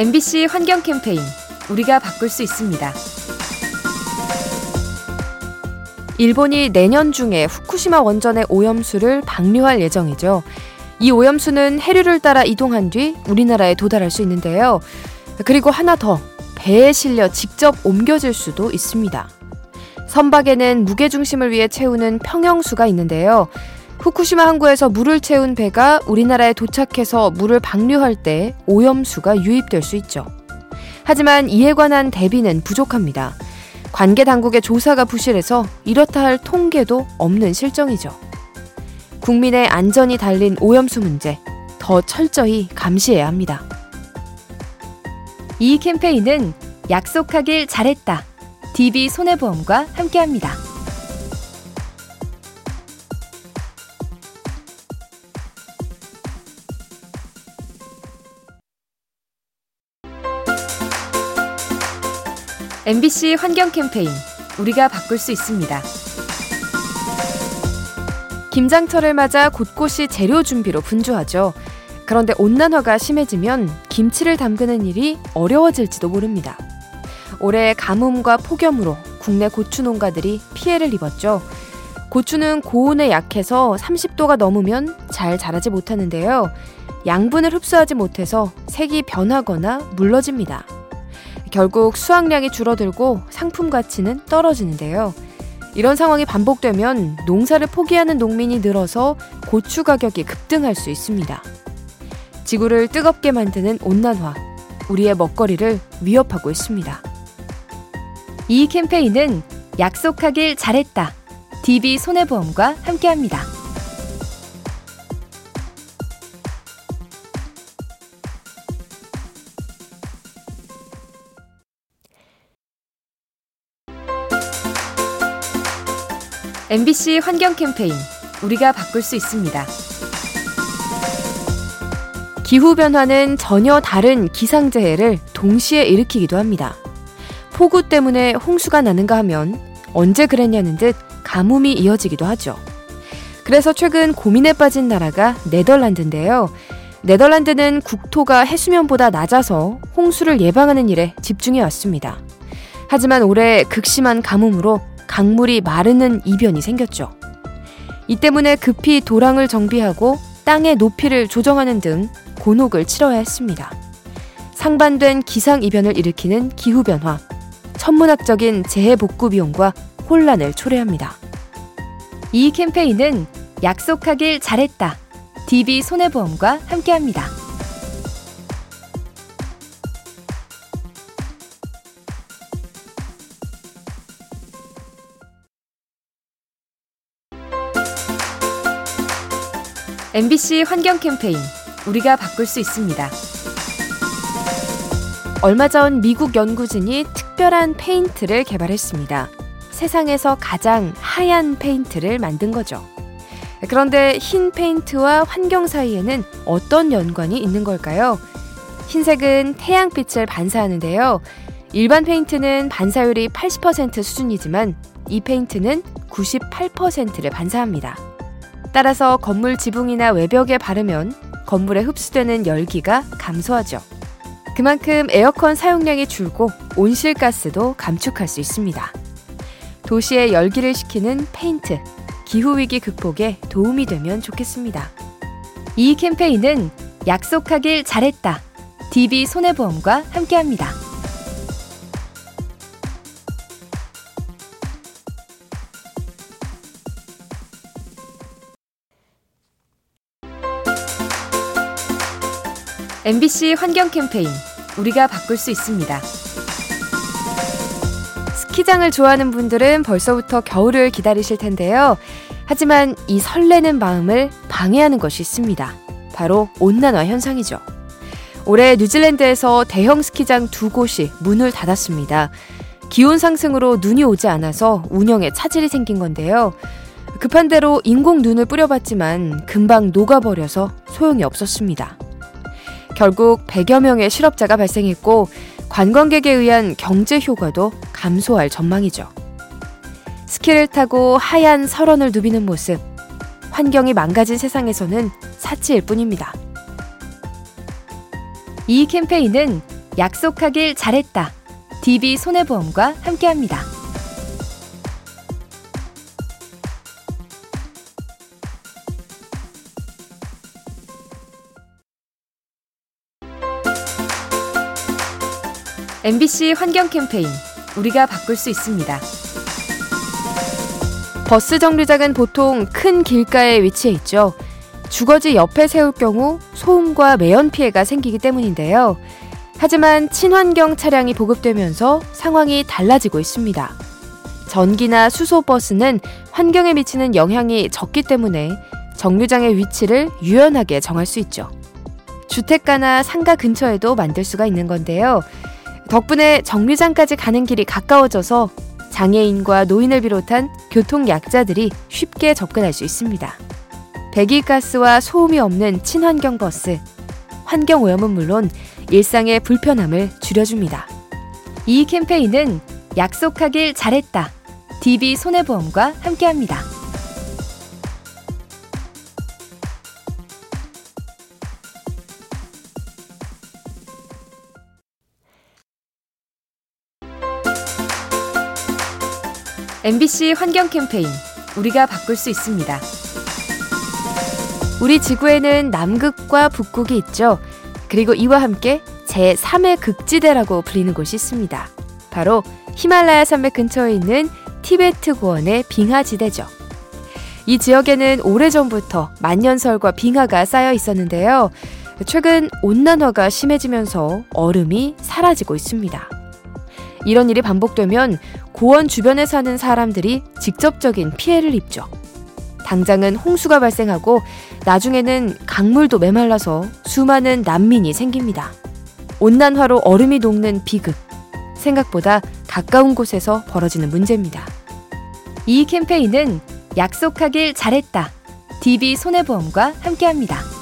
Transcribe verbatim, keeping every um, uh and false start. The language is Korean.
엠비씨 환경 캠페인 우리가 바꿀 수 있습니다. 일본이 내년 중에 후쿠시마 원전의 오염수를 방류할 예정이죠. 이 오염수는 해류를 따라 이동한 뒤 우리나라에 도달할 수 있는데요. 그리고 하나 더, 배에 실려 직접 옮겨질 수도 있습니다. 선박에는 무게중심을 위해 채우는 평형수가 있는데요. 후쿠시마 항구에서 물을 채운 배가 우리나라에 도착해서 물을 방류할 때 오염수가 유입될 수 있죠. 하지만 이에 관한 대비는 부족합니다. 관계 당국의 조사가 부실해서 이렇다 할 통계도 없는 실정이죠. 국민의 안전이 달린 오염수 문제, 더 철저히 감시해야 합니다. 이 캠페인은 약속하길 잘했다, 디비손해보험과 함께합니다. 엠비씨 환경 캠페인 우리가 바꿀 수 있습니다. 김장철을 맞아 곳곳이 재료 준비로 분주하죠. 그런데 온난화가 심해지면 김치를 담그는 일이 어려워질지도 모릅니다. 올해 가뭄과 폭염으로 국내 고추 농가들이 피해를 입었죠. 고추는 고온에 약해서 삼십 도가 넘으면 잘 자라지 못하는데요. 양분을 흡수하지 못해서 색이 변하거나 물러집니다. 결국 수확량이 줄어들고 상품 가치는 떨어지는데요. 이런 상황이 반복되면 농사를 포기하는 농민이 늘어서 고추 가격이 급등할 수 있습니다. 지구를 뜨겁게 만드는 온난화, 우리의 먹거리를 위협하고 있습니다. 이 캠페인은 약속하길 잘했다, 디비손해보험과 함께합니다. 엠비씨 환경 캠페인 우리가 바꿀 수 있습니다. 기후변화는 전혀 다른 기상재해를 동시에 일으키기도 합니다. 폭우 때문에 홍수가 나는가 하면 언제 그랬냐는 듯 가뭄이 이어지기도 하죠. 그래서 최근 고민에 빠진 나라가 네덜란드인데요. 네덜란드는 국토가 해수면보다 낮아서 홍수를 예방하는 일에 집중해 왔습니다. 하지만 올해 극심한 가뭄으로 강물이 마르는 이변이 생겼죠. 이 때문에 급히 도랑을 정비하고 땅의 높이를 조정하는 등 곤혹을 치러야 했습니다. 상반된 기상이변을 일으키는 기후변화, 천문학적인 재해복구 비용과 혼란을 초래합니다. 이 캠페인은 약속하길 잘했다, 디비손해보험과 함께합니다. 엠비씨 환경 캠페인 우리가 바꿀 수 있습니다. 얼마 전 미국 연구진이 특별한 페인트를 개발했습니다. 세상에서 가장 하얀 페인트를 만든 거죠. 그런데 흰 페인트와 환경 사이에는 어떤 연관이 있는 걸까요? 흰색은 태양빛을 반사하는데요. 일반 페인트는 반사율이 팔십 퍼센트 수준이지만 이 페인트는 구십팔 퍼센트를 반사합니다. 따라서 건물 지붕이나 외벽에 바르면 건물에 흡수되는 열기가 감소하죠. 그만큼 에어컨 사용량이 줄고 온실가스도 감축할 수 있습니다. 도시의 열기를 식히는 페인트, 기후위기 극복에 도움이 되면 좋겠습니다. 이 캠페인은 약속하길 잘했다, 디비손해보험과 함께합니다. 엠비씨 환경 캠페인 우리가 바꿀 수 있습니다. 스키장을 좋아하는 분들은 벌써부터 겨울을 기다리실 텐데요. 하지만 이 설레는 마음을 방해하는 것이 있습니다. 바로 온난화 현상이죠. 올해 뉴질랜드에서 대형 스키장 두 곳이 문을 닫았습니다. 기온 상승으로 눈이 오지 않아서 운영에 차질이 생긴 건데요. 급한 대로 인공 눈을 뿌려봤지만 금방 녹아버려서 소용이 없었습니다. 결국 백여 명의 실업자가 발생했고 관광객에 의한 경제 효과도 감소할 전망이죠. 스키를 타고 하얀 설원을 누비는 모습, 환경이 망가진 세상에서는 사치일 뿐입니다. 이 캠페인은 약속하길 잘했다. 디비 손해보험과 함께합니다. 엠비씨 환경 캠페인 우리가 바꿀 수 있습니다. 버스 정류장은 보통 큰 길가에 위치해 있죠. 주거지 옆에 세울 경우 소음과 매연 피해가 생기기 때문인데요. 하지만 친환경 차량이 보급되면서 상황이 달라지고 있습니다. 전기나 수소 버스는 환경에 미치는 영향이 적기 때문에 정류장의 위치를 유연하게 정할 수 있죠. 주택가나 상가 근처에도 만들 수가 있는 건데요. 덕분에 정류장까지 가는 길이 가까워져서 장애인과 노인을 비롯한 교통약자들이 쉽게 접근할 수 있습니다. 배기가스와 소음이 없는 친환경 버스, 환경오염은 물론 일상의 불편함을 줄여줍니다. 이 캠페인은 약속하길 잘했다. 디비 손해보험과 함께합니다. 엠비씨 환경 캠페인 우리가 바꿀 수 있습니다. 우리 지구에는 남극과 북극이 있죠. 그리고 이와 함께 제삼의 극지대라고 불리는 곳이 있습니다. 바로 히말라야 산맥 근처에 있는 티베트 고원의 빙하지대죠. 이 지역에는 오래전부터 만년설과 빙하가 쌓여 있었는데요. 최근 온난화가 심해지면서 얼음이 사라지고 있습니다. 이런 일이 반복되면 고원 주변에 사는 사람들이 직접적인 피해를 입죠. 당장은 홍수가 발생하고 나중에는 강물도 메말라서 수많은 난민이 생깁니다. 온난화로 얼음이 녹는 비극, 생각보다 가까운 곳에서 벌어지는 문제입니다. 이 캠페인은 약속하길 잘했다. 디비 손해보험과 함께합니다.